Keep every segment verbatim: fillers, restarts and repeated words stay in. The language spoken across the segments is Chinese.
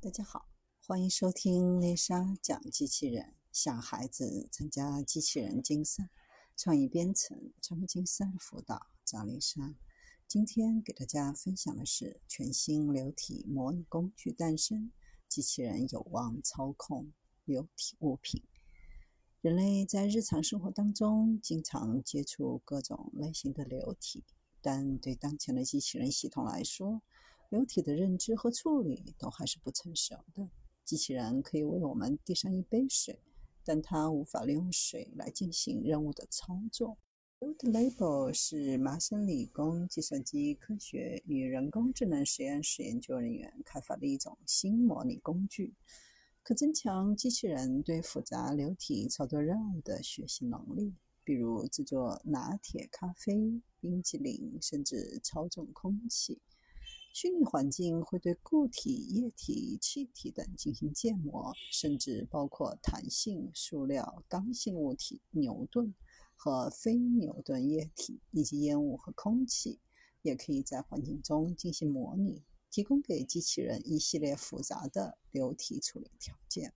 大家好，欢迎收听丽莎讲机器人，想孩子参加机器人竞赛、创意编程、专门竞赛辅导，找丽莎。今天给大家分享的是全新流体模拟工具诞生，机器人有望操控流体物品。人类在日常生活当中经常接触各种类型的流体，但对当前的机器人系统来说，流体的认知和处理都还是不成熟的。机器人可以为我们递上一杯水，但它无法利用水来进行任务的操作。FluidLab 是麻省理工计算机科学与人工智能实验室研究人员开发的一种新模拟工具，可增强机器人对复杂流体操作任务的学习能力，比如制作拿铁、咖啡、冰淇淋，甚至操纵空气。虚拟环境会对固体、液体、气体等进行建模，甚至包括弹性、塑料、刚性物体、牛顿和非牛顿液体以及烟雾和空气，也可以在环境中进行模拟，提供给机器人一系列复杂的流体处理条件。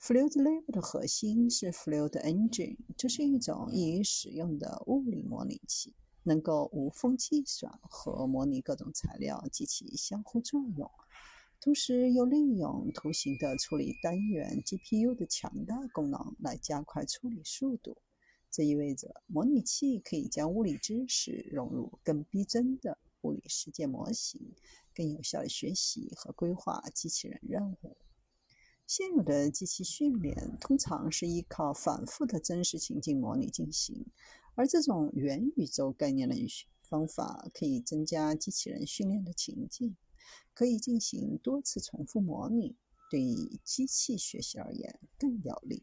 FluidLab 的核心是 Fluid Engine， 这是一种易于使用的物理模拟器，能够无缝计算和模拟各种材料及其相互作用，同时又利用图形的处理单元 G P U 的强大功能来加快处理速度。这意味着模拟器可以将物理知识融入更逼真的物理世界模型，更有效地学习和规划机器人任务。现有的机器训练通常是依靠反复的真实情境模拟进行，而这种元宇宙概念的方法可以增加机器人训练的情境，可以进行多次重复模拟，对于机器学习而言更有利。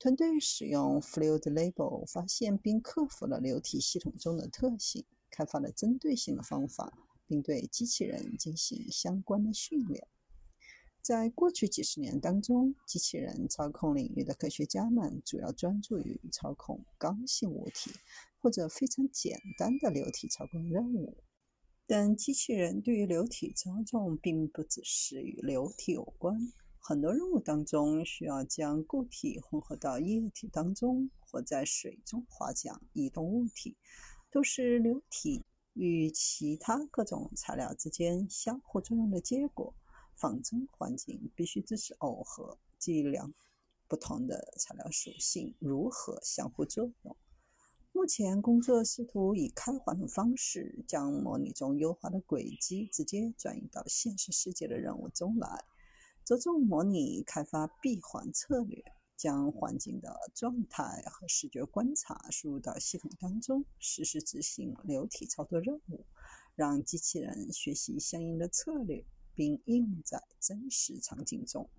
团队使用 FluidLab 发现并克服了流体系统中的特性，开发了针对性的方法，并对机器人进行相关的训练。在过去几十年当中，机器人操控领域的科学家们主要专注于操控刚性物体或者非常简单的流体操控任务，但机器人对于流体操纵并不只是与流体有关。很多任务当中需要将固体混合到液体当中，或在水中滑翔移动物体，都是流体与其他各种材料之间相互作用的结果。仿真环境必须支持耦合，即两不同的材料属性如何相互作用。目前工作试图以开环的方式将模拟中优化的轨迹直接转移到现实世界的任务中来，着重模拟开发闭环策略，将环境的状态和视觉观察输入到系统当中，实时执行流体操作任务，让机器人学习相应的策略并应用在真实场景中。